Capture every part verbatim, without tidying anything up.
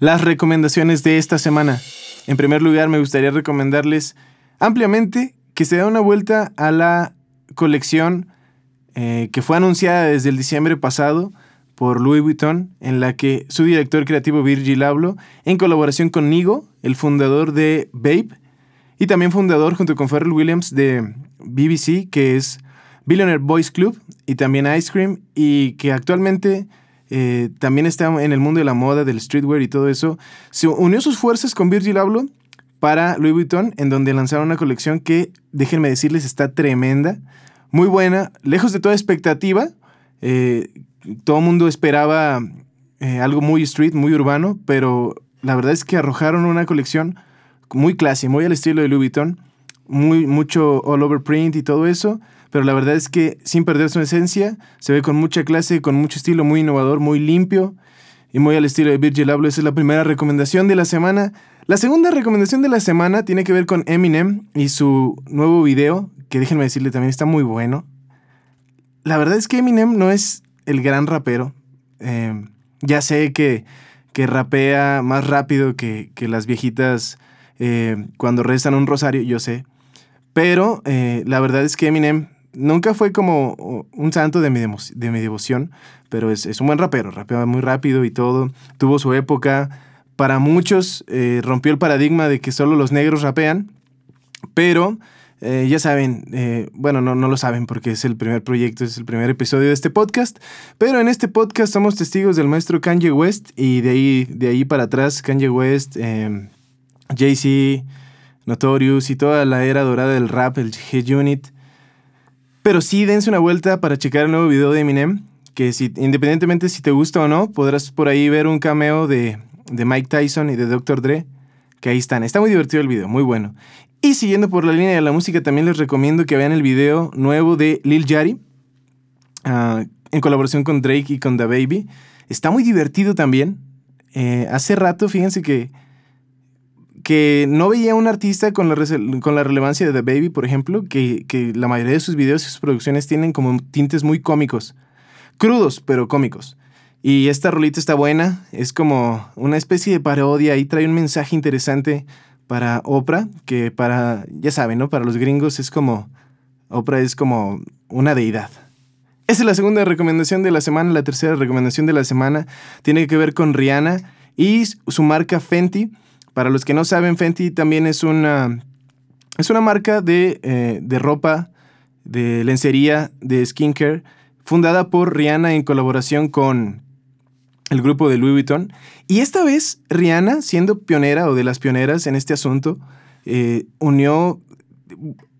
las recomendaciones de esta semana. En primer lugar, me gustaría recomendarles ampliamente que se dé una vuelta a la colección eh, que fue anunciada desde el diciembre pasado por Louis Vuitton, en la que su director creativo Virgil Abloh, en colaboración con Nigo, el fundador de Bape, y también fundador junto con Pharrell Williams de B B C, que es Billionaire Boys Club, y también Ice Cream, y que actualmente eh, también está en el mundo de la moda, del streetwear y todo eso, se unió sus fuerzas con Virgil Abloh para Louis Vuitton, en donde lanzaron una colección que, déjenme decirles, está tremenda, muy buena, lejos de toda expectativa. Eh, todo el mundo esperaba eh, algo muy street, muy urbano, pero la verdad es que arrojaron una colección muy classy, muy al estilo de Louis Vuitton, muy, mucho all over print y todo eso, pero la verdad es que sin perder su esencia, se ve con mucha clase, con mucho estilo, muy innovador, muy limpio y muy al estilo de Virgil Abloh. Esa es la primera recomendación de la semana. La segunda recomendación de la semana tiene que ver con Eminem y su nuevo video, que déjenme decirle también está muy bueno. La verdad es que Eminem no es el gran rapero. Eh, ya sé que, que rapea más rápido que, que las viejitas eh, cuando rezan un rosario, yo sé. Pero eh, la verdad es que Eminem nunca fue como un santo de mi, devo- de mi devoción, pero es, es un buen rapero, rapeaba muy rápido y todo, tuvo su época. Para muchos eh, rompió el paradigma de que solo los negros rapean, pero eh, ya saben, eh, bueno, no, no lo saben porque es el primer proyecto, es el primer episodio de este podcast, pero en este podcast somos testigos del maestro Kanye West y de ahí, de ahí para atrás Kanye West, eh, Jay-Z, Notorious y toda la era dorada del rap, el G-Unit. Pero sí, dense una vuelta para checar el nuevo video de Eminem, que si, independientemente si te gusta o no, podrás por ahí ver un cameo de, de Mike Tyson y de doctor Dre, que ahí están. Está muy divertido el video, muy bueno. Y siguiendo por la línea de la música, también les recomiendo que vean el video nuevo de Lil Yachty, uh, en colaboración con Drake y con The Baby. Está muy divertido también. Eh, hace rato, fíjense que... que no veía a un artista con la, con la relevancia de The Baby, por ejemplo, que, que la mayoría de sus videos y sus producciones tienen como tintes muy cómicos. Crudos, pero cómicos. Y esta rolita está buena. Es como una especie de parodia. Ahí trae un mensaje interesante para Oprah, que para, ya saben, ¿no? Para los gringos es como... Oprah es como una deidad. Esa es la segunda recomendación de la semana. La tercera recomendación de la semana tiene que ver con Rihanna y su marca Fenty. Para los que no saben, Fenty también es una, es una marca de, eh, de ropa, de lencería, de skincare, fundada por Rihanna en colaboración con el grupo de Louis Vuitton. Y esta vez Rihanna, siendo pionera o de las pioneras en este asunto, eh, unió,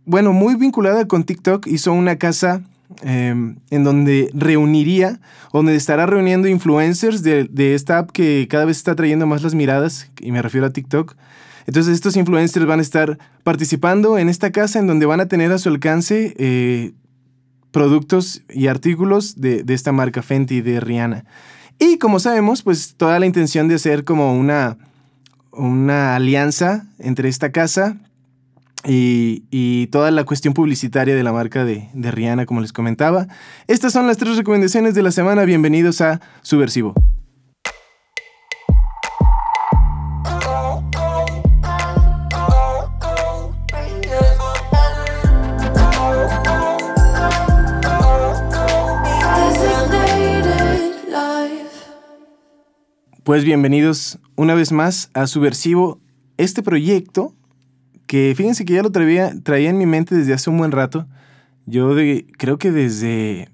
bueno, muy vinculada con TikTok, hizo una casa eh, en donde reuniría, donde estará reuniendo influencers de, de esta app que cada vez está trayendo más las miradas, y me refiero a TikTok. Entonces estos influencers van a estar participando en esta casa en donde van a tener a su alcance eh, productos y artículos de, de esta marca Fenty de Rihanna. Y como sabemos, pues toda la intención de hacer como una, una alianza entre esta casa Y, y toda la cuestión publicitaria de la marca de, de Rihanna, como les comentaba. Estas son las tres recomendaciones de la semana. Bienvenidos a Subversivo. Pues bienvenidos una vez más a Subversivo, este proyecto que fíjense que ya lo traía, traía en mi mente desde hace un buen rato. Yo de, creo que desde...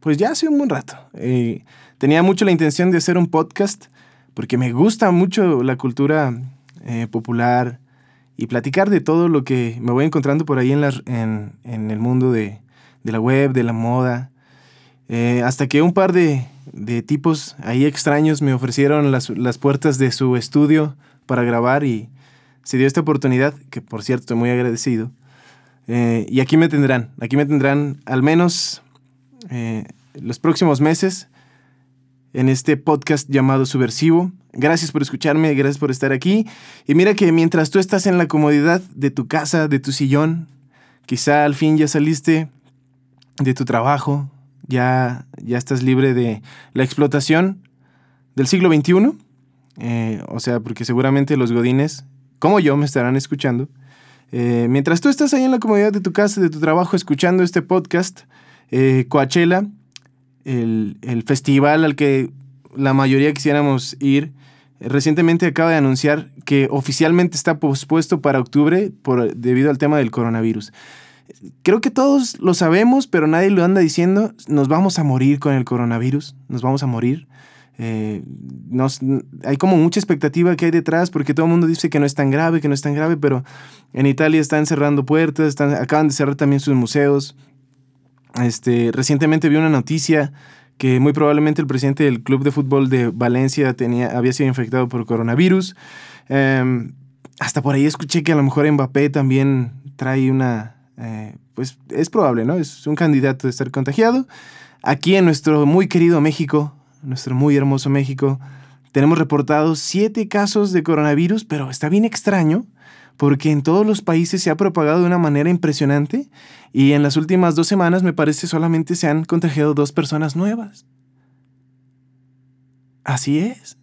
Pues ya hace un buen rato. Eh, tenía mucho la intención de hacer un podcast porque me gusta mucho la cultura eh, popular y platicar de todo lo que me voy encontrando por ahí en, la, en, en el mundo de, de la web, de la moda. Eh, hasta que un par de, de tipos ahí extraños me ofrecieron las, las puertas de su estudio para grabar y... se dio esta oportunidad, que por cierto estoy muy agradecido, eh, y aquí me tendrán, aquí me tendrán al menos eh, los próximos meses en este podcast llamado Subversivo. Gracias por escucharme, gracias por estar aquí, y mira que mientras tú estás en la comodidad de tu casa, de tu sillón, quizá al fin ya saliste de tu trabajo, ya, ya estás libre de la explotación del siglo veintiuno, eh, o sea, porque seguramente los godines, como yo, me estarán escuchando. Eh, mientras tú estás ahí en la comodidad de tu casa, de tu trabajo, escuchando este podcast, eh, Coachella, el, el festival al que la mayoría quisiéramos ir, recientemente acaba de anunciar que oficialmente está pospuesto para octubre por, debido al tema del coronavirus. Creo que todos lo sabemos, pero nadie lo anda diciendo. Nos vamos a morir con el coronavirus, nos vamos a morir. Eh, nos, hay como mucha expectativa que hay detrás, porque todo el mundo dice que no es tan grave, que no es tan grave, pero en Italia están cerrando puertas, están, acaban de cerrar también sus museos. Este, recientemente vi una noticia que muy probablemente el presidente del club de fútbol de Valencia tenía, había sido infectado por coronavirus. Eh, hasta por ahí escuché que a lo mejor Bape también trae una... Eh, pues es probable, ¿no? Es un candidato de estar contagiado. Aquí en nuestro muy querido México, nuestro muy hermoso México, tenemos reportados siete casos de coronavirus, pero está bien extraño porque en todos los países se ha propagado de una manera impresionante y en las últimas dos semanas, me parece, solamente se han contagiado dos personas nuevas. Así es.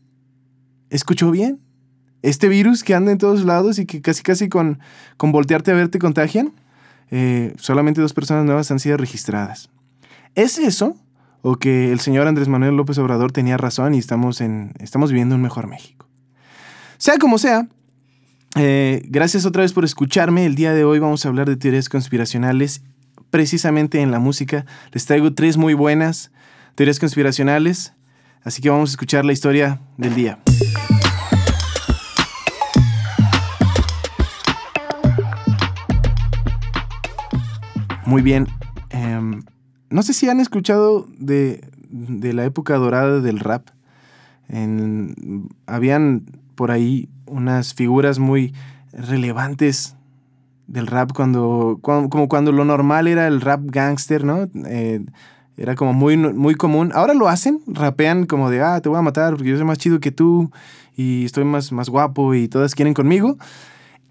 ¿Escuchó bien? Este virus que anda en todos lados y que casi casi con, con voltearte a ver te contagian. Eh, solamente dos personas nuevas han sido registradas. ¿Es eso? ¿O que el señor Andrés Manuel López Obrador tenía razón y estamos, en, estamos viviendo un mejor México? Sea como sea, eh, gracias otra vez por escucharme. El día de hoy vamos a hablar de teorías conspiracionales, precisamente en la música. Les traigo tres muy buenas teorías conspiracionales, así que vamos a escuchar la historia del día. Muy bien, eh, no sé si han escuchado de, de la época dorada del rap. En, habían por ahí unas figuras muy relevantes del rap, cuando, cuando, como cuando lo normal era el rap gángster, ¿no? Eh, era como muy, muy común. Ahora lo hacen, rapean como de, ah, te voy a matar porque yo soy más chido que tú y estoy más, más guapo y todas quieren conmigo.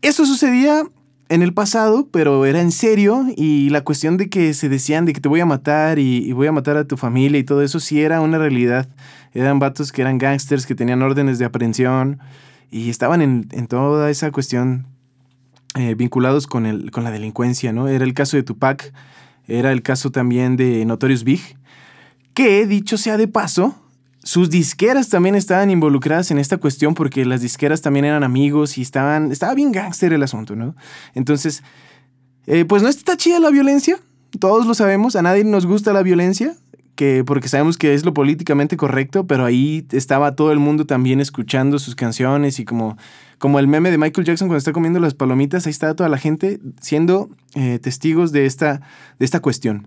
Eso sucedía en el pasado, pero era en serio, y la cuestión de que se decían de que te voy a matar y, y voy a matar a tu familia y todo eso sí era una realidad. Eran vatos que eran gángsters, que tenían órdenes de aprehensión y estaban en, en toda esa cuestión eh, vinculados con, el, con la delincuencia, ¿no? Era el caso de Tupac, era el caso también de Notorious B I G, que, dicho sea de paso, sus disqueras también estaban involucradas en esta cuestión, porque las disqueras también eran amigos y estaban... Estaba bien gángster el asunto, ¿no? Entonces, eh, pues no está chida la violencia. Todos lo sabemos. A nadie nos gusta la violencia, que, porque sabemos que es lo políticamente correcto, pero ahí estaba todo el mundo también escuchando sus canciones y como, como el meme de Michael Jackson cuando está comiendo las palomitas, ahí está toda la gente siendo eh, testigos de esta, de esta cuestión.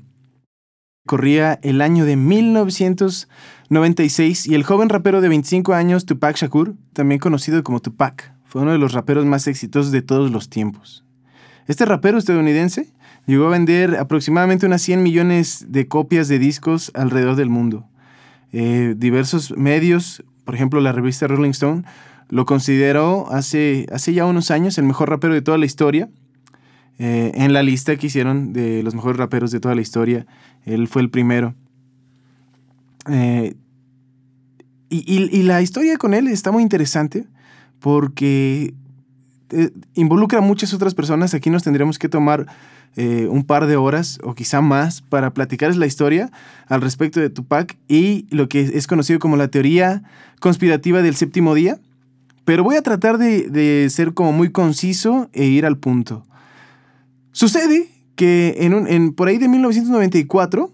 Corría el año de mil novecientos noventa y seis y el joven rapero de veinticinco años Tupac Shakur, también conocido como Tupac, fue uno de los raperos más exitosos de todos los tiempos. Este rapero estadounidense llegó a vender aproximadamente unas cien millones de copias de discos alrededor del mundo. Eh, diversos medios, por ejemplo la revista Rolling Stone, lo consideró hace, hace ya unos años el mejor rapero de toda la historia. Eh, en la lista que hicieron de los mejores raperos de toda la historia, él fue el primero. Eh, y, y, y la historia con él está muy interesante porque eh, involucra a muchas otras personas. Aquí nos tendríamos que tomar eh, un par de horas o quizá más para platicarles la historia al respecto de Tupac y lo que es conocido como la teoría conspirativa del séptimo día. Pero voy a tratar de, de ser como muy conciso e ir al punto. Sucede que en un, en, por ahí de mil novecientos noventa y cuatro,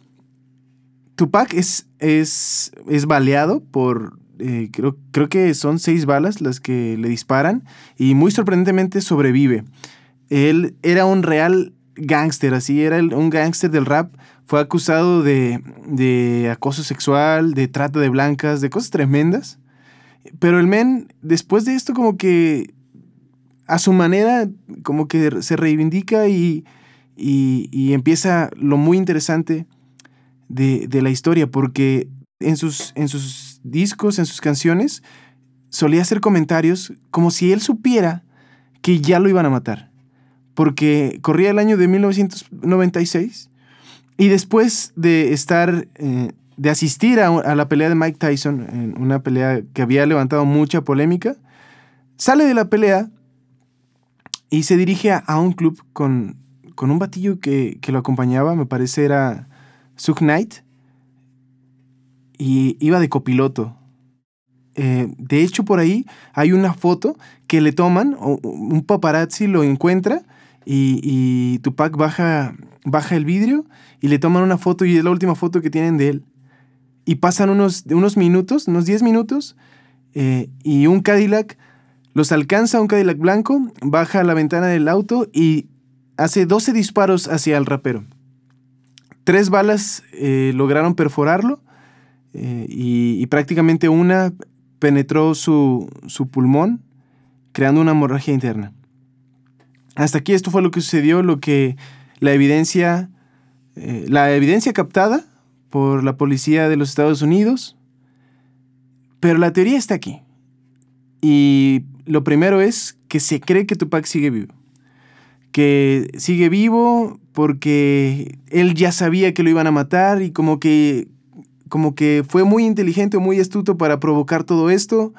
Tupac es, es, es baleado por, eh, creo, creo que son seis balas las que le disparan, y muy sorprendentemente sobrevive. Él era un real gángster, así era el, un gángster del rap. Fue acusado de, de acoso sexual, de trata de blancas, de cosas tremendas. Pero el men, después de esto, como que... a su manera, como que se reivindica y, y, y empieza lo muy interesante de, de la historia, porque en sus, en sus discos, en sus canciones, solía hacer comentarios como si él supiera que ya lo iban a matar. Porque corría el año de mil novecientos noventa y seis y después de estar eh, de asistir a, a la pelea de Mike Tyson, en una pelea que había levantado mucha polémica, sale de la pelea y se dirige a, a un club con, con un batillo que, que lo acompañaba, me parece era Suge Knight, y iba de copiloto. Eh, de hecho, por ahí hay una foto que le toman, o, un paparazzi lo encuentra y, y Tupac baja, baja el vidrio y le toman una foto, y es la última foto que tienen de él. Y pasan unos, unos minutos, unos diez minutos, eh, y un Cadillac los alcanza, un Cadillac blanco, baja a la ventana del auto y hace doce disparos hacia el rapero. Tres balas eh, lograron perforarlo eh, y, y prácticamente una penetró su, su pulmón, creando una hemorragia interna. Hasta aquí esto fue lo que sucedió, lo que la evidencia, eh, la evidencia captada por la policía de los Estados Unidos. Pero la teoría está aquí. Y lo primero es que se cree que Tupac sigue vivo. Que sigue vivo porque él ya sabía que lo iban a matar y como que... como que fue muy inteligente o muy astuto para provocar todo esto,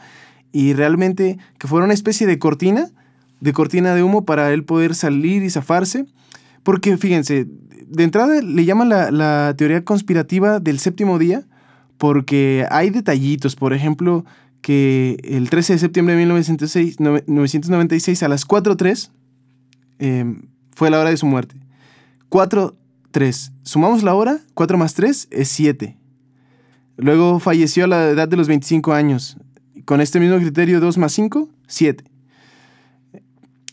y realmente que fuera una especie de cortina, de cortina de humo para él poder salir y zafarse. Porque, fíjense, de entrada le llaman la, la teoría conspirativa del séptimo día, porque hay detallitos, por ejemplo, que el trece de septiembre de mil novecientos noventa y seis a las cuatro tres eh, fue la hora de su muerte. cuatro tres. Sumamos la hora, cuatro más tres es siete. Luego falleció a la edad de los veinticinco años. Con este mismo criterio, dos más cinco, siete.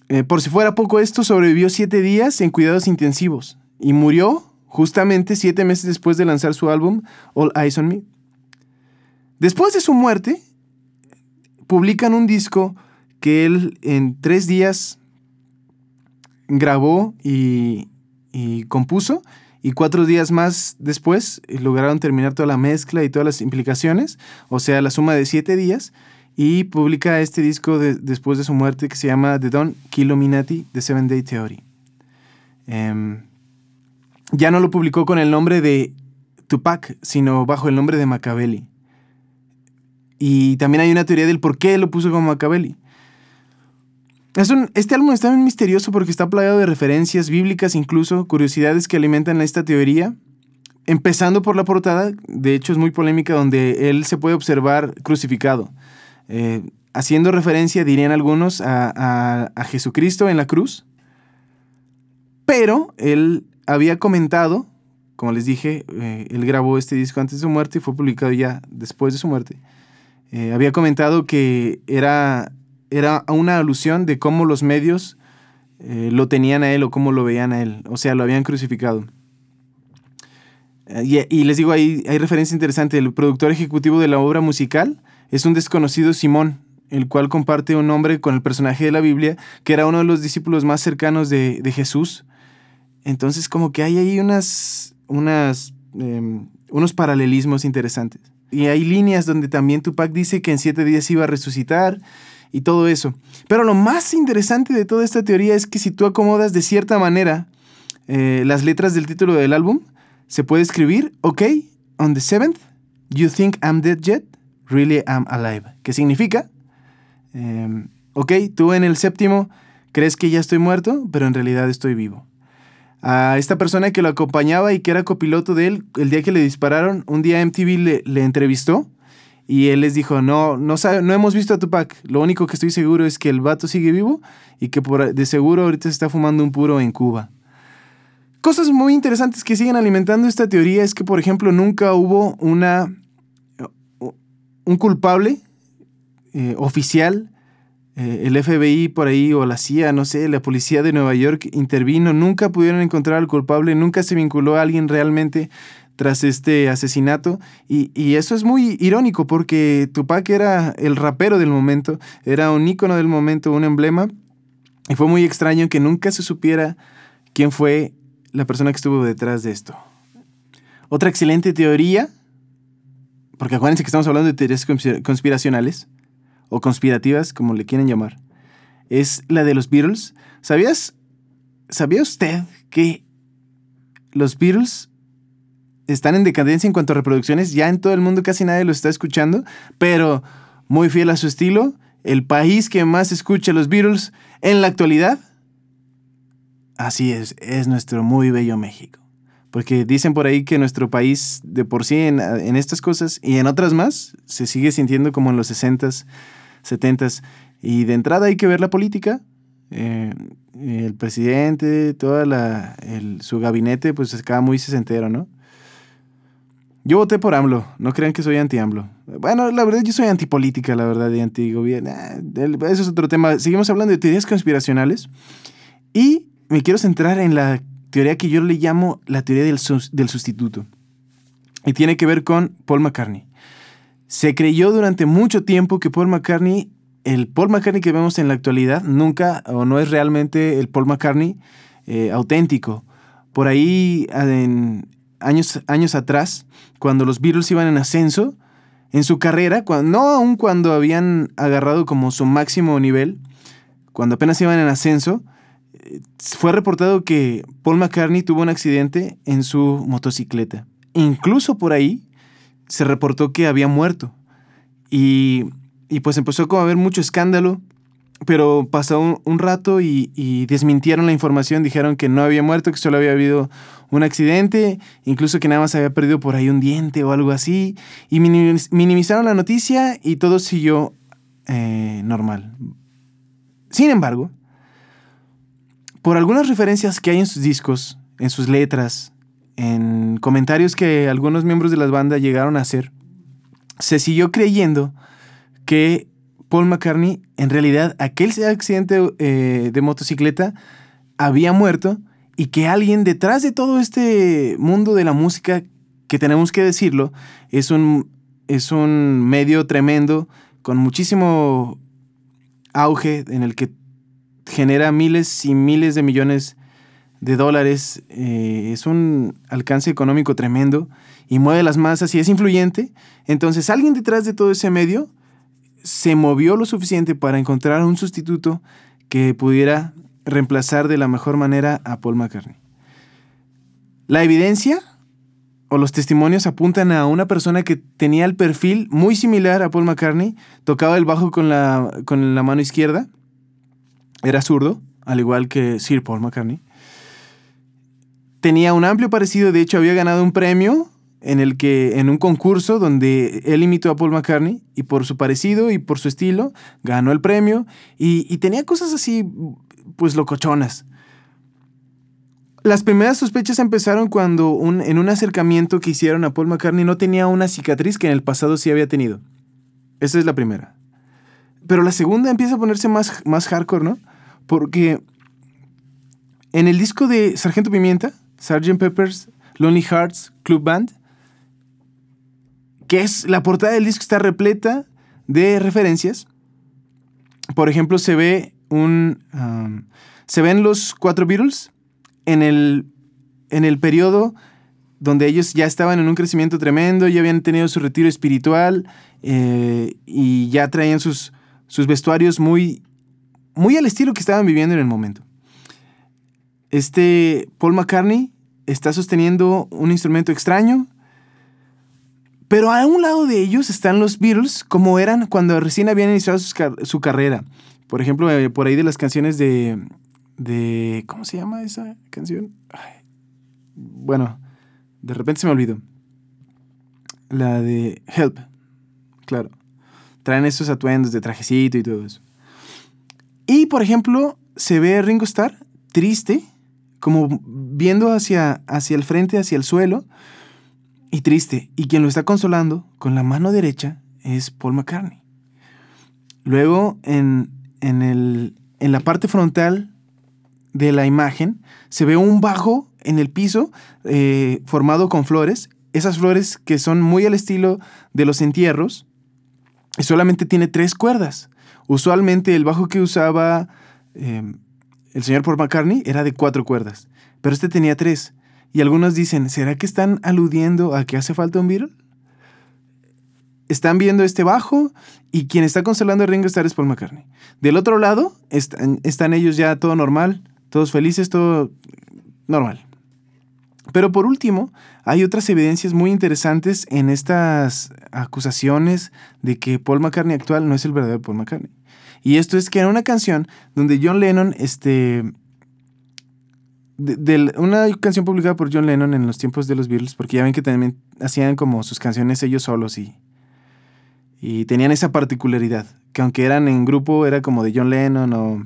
Eh, por si fuera poco esto, sobrevivió siete días en cuidados intensivos y murió justamente siete meses después de lanzar su álbum All Eyes on Me. Después de su muerte, publican un disco que él en tres días grabó y, y compuso. Y cuatro días más después lograron terminar toda la mezcla y todas las implicaciones, o sea, la suma de siete días, y publica este disco de, después de su muerte, que se llama The Don Killuminati, The Seven Day Theory. Um, ya no lo publicó con el nombre de Tupac, sino bajo el nombre de Machiavelli. Y también hay una teoría del por qué lo puso como Machiavelli. Es un, este álbum está bien misterioso porque está plagado de referencias bíblicas, incluso curiosidades que alimentan esta teoría. Empezando por la portada, de hecho es muy polémica, donde él se puede observar crucificado. Eh, haciendo referencia, dirían algunos, a, a, a Jesucristo en la cruz. Pero él había comentado, como les dije, eh, él grabó este disco antes de su muerte y fue publicado ya después de su muerte. Eh, había comentado que era... Era una alusión de cómo los medios eh, lo tenían a él o cómo lo veían a él. O sea, lo habían crucificado. Eh, y, y les digo, hay, hay referencia interesante. El productor ejecutivo de la obra musical es un desconocido Simón, el cual comparte un nombre con el personaje de la Biblia, que era uno de los discípulos más cercanos de, de Jesús. Entonces, como que hay ahí unas, unas, eh, unos paralelismos interesantes. Y hay líneas donde también Tupac dice que en siete días iba a resucitar... y todo eso. Pero lo más interesante de toda esta teoría es que si tú acomodas de cierta manera eh, las letras del título del álbum, se puede escribir, ok, on the seventh, you think I'm dead yet, really I'm alive. ¿Qué significa? Eh, ok, tú en el séptimo crees que ya estoy muerto, pero en realidad estoy vivo. A esta persona que lo acompañaba y que era copiloto de él, el día que le dispararon, un día M T V le, le entrevistó. Y él les dijo, no, no, sabe, no hemos visto a Tupac. Lo único que estoy seguro es que el vato sigue vivo y que por, de seguro ahorita se está fumando un puro en Cuba. Cosas muy interesantes que siguen alimentando esta teoría es que, por ejemplo, nunca hubo una, un culpable eh, oficial. Eh, el F B I por ahí o la C I A, no sé, la policía de Nueva York intervino. Nunca pudieron encontrar al culpable, nunca se vinculó a alguien realmente tras este asesinato, y, y eso es muy irónico porque Tupac era el rapero del momento, era un ícono del momento, un emblema, y fue muy extraño que nunca se supiera quién fue la persona que estuvo detrás de esto. Otra excelente teoría, porque acuérdense que estamos hablando de teorías conspiracionales o conspirativas, como le quieren llamar, es la de los Beatles. ¿Sabías, ¿Sabía usted que los Beatles están en decadencia en cuanto a reproducciones. Ya en todo el mundo casi nadie lo está escuchando, pero muy fiel a su estilo. El país que más escucha los Beatles en la actualidad, así es, es nuestro muy bello México. Porque dicen por ahí que nuestro país de por sí en, en estas cosas y en otras más se sigue sintiendo como en los sesentas, setentas. Y de entrada hay que ver la política. Eh, el presidente, toda la, el, su gabinete, pues acaba muy sesentero, ¿no? Yo voté por AMLO, no crean que soy anti-AMLO. Bueno, la verdad, yo soy antipolítica, la verdad, y antigobierno. Eso es otro tema. Seguimos hablando de teorías conspiracionales. Y me quiero centrar en la teoría que yo le llamo la teoría del, del sustituto. Y tiene que ver con Paul McCartney. Se creyó durante mucho tiempo que Paul McCartney, el Paul McCartney que vemos en la actualidad, nunca o no es realmente el Paul McCartney eh, auténtico. Por ahí, en, años, años atrás, cuando los Beatles iban en ascenso en su carrera, cuando, no aún cuando habían agarrado como su máximo nivel, cuando apenas iban en ascenso, fue reportado que Paul McCartney tuvo un accidente en su motocicleta. Incluso por ahí se reportó que había muerto. Y, y pues empezó como a haber mucho escándalo, pero pasó un, un rato y, y desmintieron la información. Dijeron que no había muerto, que solo había habido un accidente, incluso que nada más había perdido por ahí un diente o algo así. Y minimizaron la noticia y todo siguió eh, normal. Sin embargo, por algunas referencias que hay en sus discos, en sus letras, en comentarios que algunos miembros de las bandas llegaron a hacer, se siguió creyendo que Paul McCartney, en realidad, aquel accidente eh, de motocicleta había muerto y que alguien detrás de todo este mundo de la música, que tenemos que decirlo, es un, es un medio tremendo, con muchísimo auge, en el que genera miles y miles de millones de dólares, eh, es un alcance económico tremendo y mueve las masas y es influyente. Entonces alguien detrás de todo ese medio se movió lo suficiente para encontrar un sustituto que pudiera reemplazar de la mejor manera a Paul McCartney. La evidencia o los testimonios apuntan a una persona que tenía el perfil muy similar a Paul McCartney, tocaba el bajo con la, con la mano izquierda, era zurdo, al igual que Sir Paul McCartney. Tenía un amplio parecido, de hecho había ganado un premio en, el que, en un concurso donde él imitó a Paul McCartney y por su parecido y por su estilo ganó el premio y, y tenía cosas así, pues locochonas. Las primeras sospechas empezaron cuando un, en un acercamiento que hicieron a Paul McCartney no tenía una cicatriz que en el pasado sí había tenido. Esa es la primera. Pero la segunda empieza a ponerse más, más hardcore, ¿no? Porque en el disco de sargento Pimienta, sargento Pepper's Lonely Hearts Club Band, que es la portada del disco, está repleta de referencias. Por ejemplo, se ve un um, se ven los cuatro Beatles en el en el periodo donde ellos ya estaban en un crecimiento tremendo, ya habían tenido su retiro espiritual eh, y ya traían sus sus vestuarios muy muy al estilo que estaban viviendo en el momento. Este Paul McCartney está sosteniendo un instrumento extraño, pero a un lado de ellos están los Beatles como eran cuando recién habían iniciado su, car- su carrera. Por ejemplo, eh, por ahí de las canciones de, de... ¿Cómo se llama esa canción? Ay, bueno, de repente se me olvidó. La de Help, claro. Traen esos atuendos de trajecito y todo eso. Y, por ejemplo, se ve Ringo Starr triste, como viendo hacia, hacia el frente, hacia el suelo, y triste. Y quien lo está consolando con la mano derecha es Paul McCartney. Luego, en, en, el, en la parte frontal de la imagen, se ve un bajo en el piso eh, formado con flores. Esas flores que son muy al estilo de los entierros, y solamente tiene tres cuerdas. Usualmente el bajo que usaba eh, el señor Paul McCartney era de cuatro cuerdas, pero este tenía tres. Y algunos dicen, ¿será que están aludiendo a que hace falta un Beatle? Están viendo este bajo y quien está consolando a Ringo Starr es Paul McCartney. Del otro lado están, están ellos ya todo normal, todos felices, todo normal. Pero por último, hay otras evidencias muy interesantes en estas acusaciones de que Paul McCartney actual no es el verdadero Paul McCartney. Y esto es que en una canción donde John Lennon, este... De, de una canción publicada por John Lennon en los tiempos de los Beatles, porque ya ven que también hacían como sus canciones ellos solos y, y tenían esa particularidad, que aunque eran en grupo, era como de John Lennon o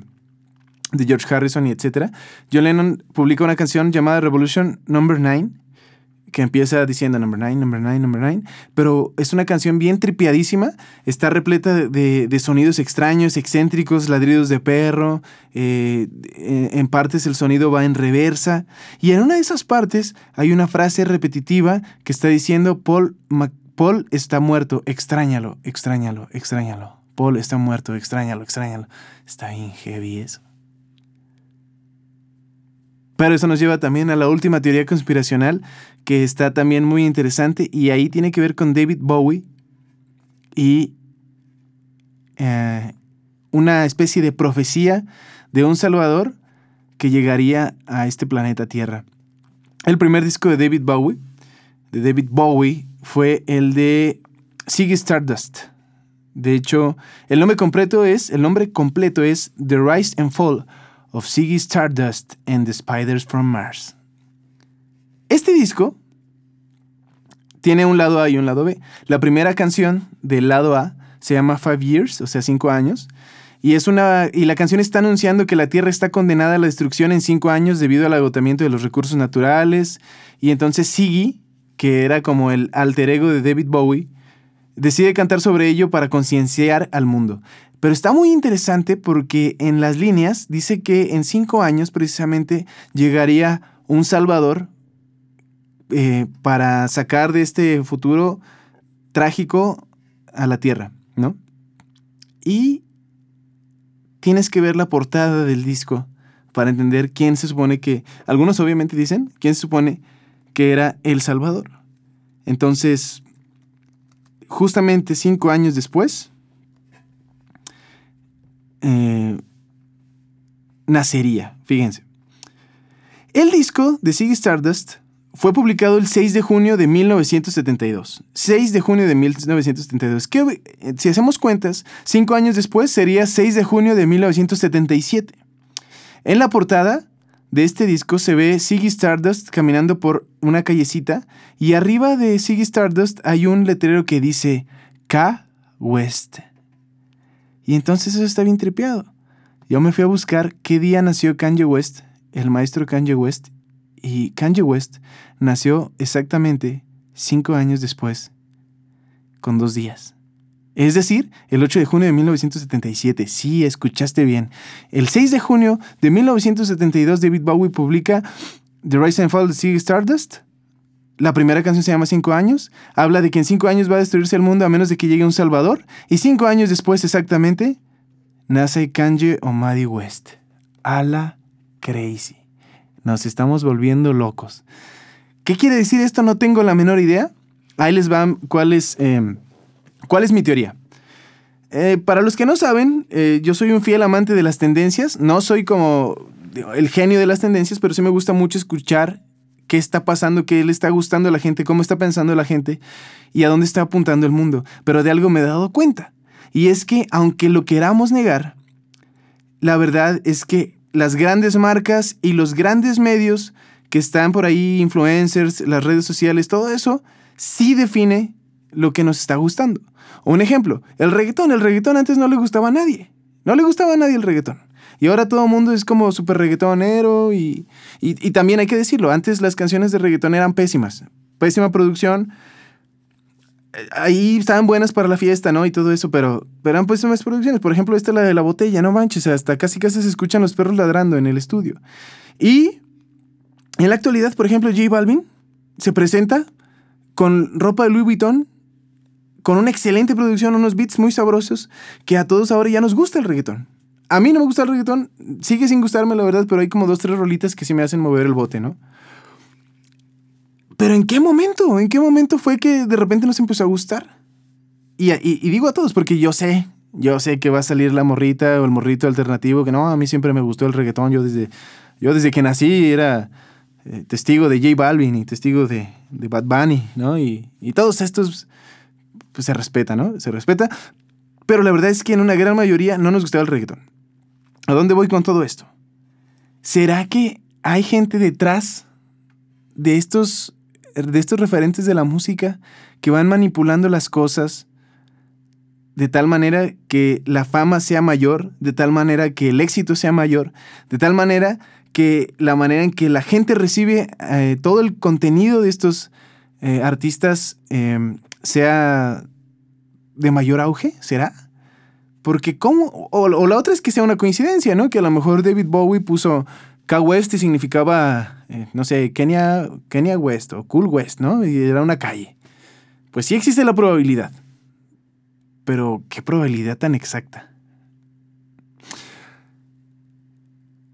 de George Harrison y etcétera. John Lennon publica una canción llamada Revolution Number nine, que empieza diciendo Number nine, Number nine, Number nine, pero es una canción bien tripiadísima, está repleta de, de, de sonidos extraños, excéntricos, ladridos de perro, eh, en partes el sonido va en reversa, y en una de esas partes hay una frase repetitiva que está diciendo Paul, Mac- Paul está muerto, extrañalo, extrañalo, extrañalo, Paul está muerto, extrañalo, extrañalo. Está bien heavy eso. Pero eso nos lleva también a la última teoría conspiracional, que está también muy interesante, y ahí tiene que ver con David Bowie y eh, una especie de profecía de un salvador que llegaría a este planeta Tierra. El primer disco de David Bowie, de David Bowie fue el de Ziggy Stardust. De hecho, el nombre completo es, el nombre completo es The Rise and Fall of Ziggy Stardust and the Spiders from Mars. Este disco tiene un lado A y un lado B. La primera canción del lado A se llama Five Years, o sea, cinco años, y, es una, y la canción está anunciando que la Tierra está condenada a la destrucción en cinco años debido al agotamiento de los recursos naturales, y entonces Ziggy, que era como el alter ego de David Bowie, decide cantar sobre ello para concienciar al mundo. Pero está muy interesante porque en las líneas dice que en cinco años precisamente llegaría un salvador eh, para sacar de este futuro trágico a la Tierra, ¿no? Y tienes que ver la portada del disco para entender quién se supone que... Algunos obviamente dicen quién se supone que era el salvador. Entonces, justamente cinco años después... Eh, nacería, fíjense. El disco de Ziggy Stardust fue publicado el seis de junio de mil novecientos setenta y dos. seis de junio de mil novecientos setenta y dos. Que, si hacemos cuentas, cinco años después sería seis de junio de mil novecientos setenta y siete. En la portada de este disco se ve Ziggy Stardust caminando por una callecita y arriba de Ziggy Stardust hay un letrero que dice K. West. Y entonces eso está bien tripeado. Yo me fui a buscar qué día nació Kanye West, el maestro Kanye West. Y Kanye West nació exactamente cinco años después, con dos días. Es decir, el ocho de junio de mil novecientos setenta y siete. Sí, escuchaste bien. El seis de junio de mil novecientos setenta y dos, David Bowie publica The Rise and Fall of Ziggy Stardust. La primera canción se llama Cinco Años, habla de que en cinco años va a destruirse el mundo a menos de que llegue un salvador, y cinco años después exactamente, nace Kanye o Maddie West. A la crazy. Nos estamos volviendo locos. ¿Qué quiere decir esto? No tengo la menor idea. Ahí les va cuál es, eh, cuál es mi teoría. Eh, para los que no saben, eh, yo soy un fiel amante de las tendencias. No soy como el genio de las tendencias, pero sí me gusta mucho escuchar qué está pasando, qué le está gustando a la gente, cómo está pensando la gente y a dónde está apuntando el mundo. Pero de algo me he dado cuenta. Y es que, aunque lo queramos negar, la verdad es que las grandes marcas y los grandes medios que están por ahí, influencers, las redes sociales, todo eso, sí define lo que nos está gustando. Un ejemplo, el reggaetón. El reggaetón antes no le gustaba a nadie. No le gustaba a nadie el reggaetón. Y ahora todo el mundo es como súper reggaetonero y, y, y también hay que decirlo, antes las canciones de reggaetón eran pésimas, pésima producción, ahí estaban buenas para la fiesta, ¿no? Y todo eso, pero, pero eran pésimas producciones. Por ejemplo, esta es la de la botella, no manches, hasta casi casi se escuchan los perros ladrando en el estudio. Y en la actualidad, por ejemplo, J Balvin se presenta con ropa de Louis Vuitton, con una excelente producción, unos beats muy sabrosos, que a todos ahora ya nos gusta el reggaetón. A mí no me gusta el reggaetón, sigue sin gustarme la verdad, pero hay como dos, tres rolitas que sí me hacen mover el bote, ¿no? Pero ¿en qué momento? ¿En qué momento fue que de repente nos empezó a gustar? Y, y, y digo a todos, porque yo sé, yo sé que va a salir la morrita o el morrito alternativo, que no, a mí siempre me gustó el reggaetón, yo desde, yo desde que nací era, eh, testigo de J Balvin y testigo de, de Bad Bunny, ¿no? Y, y todos estos pues, se respeta, ¿no? Se respeta. Pero la verdad es que en una gran mayoría no nos gustaba el reggaetón. ¿A dónde voy con todo esto? ¿Será que hay gente detrás de estos, de estos referentes de la música que van manipulando las cosas de tal manera que la fama sea mayor, de tal manera que el éxito sea mayor, de tal manera que la manera en que la gente recibe eh, todo el contenido de estos eh, artistas eh, sea de mayor auge? ¿Será? Porque cómo... O, o la otra es que sea una coincidencia, ¿no? Que a lo mejor David Bowie puso K West y significaba, eh, no sé, Kenya, Kenya West o Cool West, ¿no? Y era una calle. Pues sí existe la probabilidad. Pero qué probabilidad tan exacta.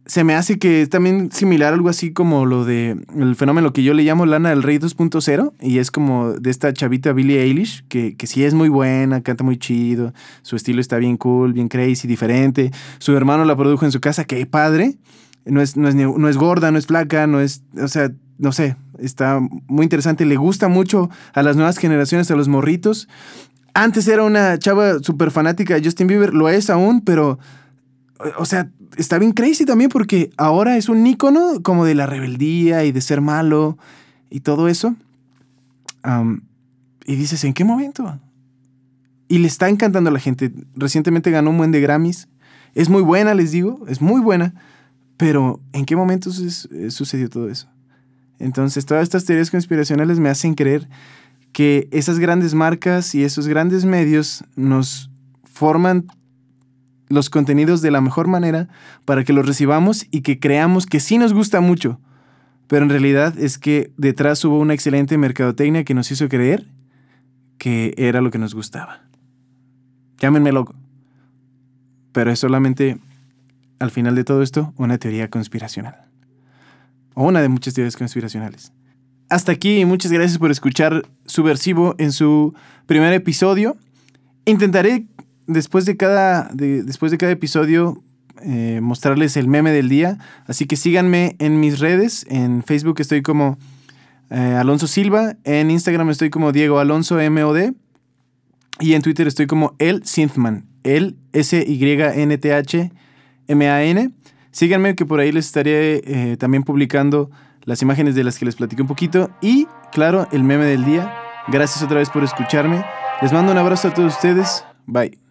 Se me hace que es también similar algo así como lo de el fenómeno que yo le llamo Lana del Rey dos punto cero, y es como de esta chavita Billie Eilish, que, que sí es muy buena, canta muy chido, su estilo está bien cool, bien crazy, diferente. Su hermano la produjo en su casa, qué padre. No es, no es, no es gorda, no es flaca, no es... O sea, no sé, está muy interesante. Le gusta mucho a las nuevas generaciones, a los morritos. Antes era una chava súper fanática de Justin Bieber, lo es aún, pero... O sea, está bien crazy también porque ahora es un ícono como de la rebeldía y de ser malo y todo eso. Um, y dices, ¿en qué momento? Y le está encantando a la gente. Recientemente ganó un buen de Grammys. Es muy buena, les digo, es muy buena. Pero, ¿en qué momento sucedió todo eso? Entonces, todas estas teorías conspiracionales me hacen creer que esas grandes marcas y esos grandes medios nos forman los contenidos de la mejor manera para que los recibamos y que creamos que sí nos gusta mucho. Pero en realidad es que detrás hubo una excelente mercadotecnia que nos hizo creer que era lo que nos gustaba. Llámenme loco. Pero es solamente, al final de todo esto, una teoría conspiracional. O una de muchas teorías conspiracionales. Hasta aquí, muchas gracias por escuchar Subversivo en su primer episodio. Intentaré... Después de cada, de, después de cada episodio, eh, mostrarles el meme del día. Así que síganme en mis redes. En Facebook estoy como eh, Alonso Silva. En Instagram estoy como Diego Alonso M O D. Y en Twitter estoy como El Synthman. El S Y N T H M A N. Síganme que por ahí les estaré eh, también publicando las imágenes de las que les platiqué un poquito. Y, claro, el meme del día. Gracias otra vez por escucharme. Les mando un abrazo a todos ustedes. Bye.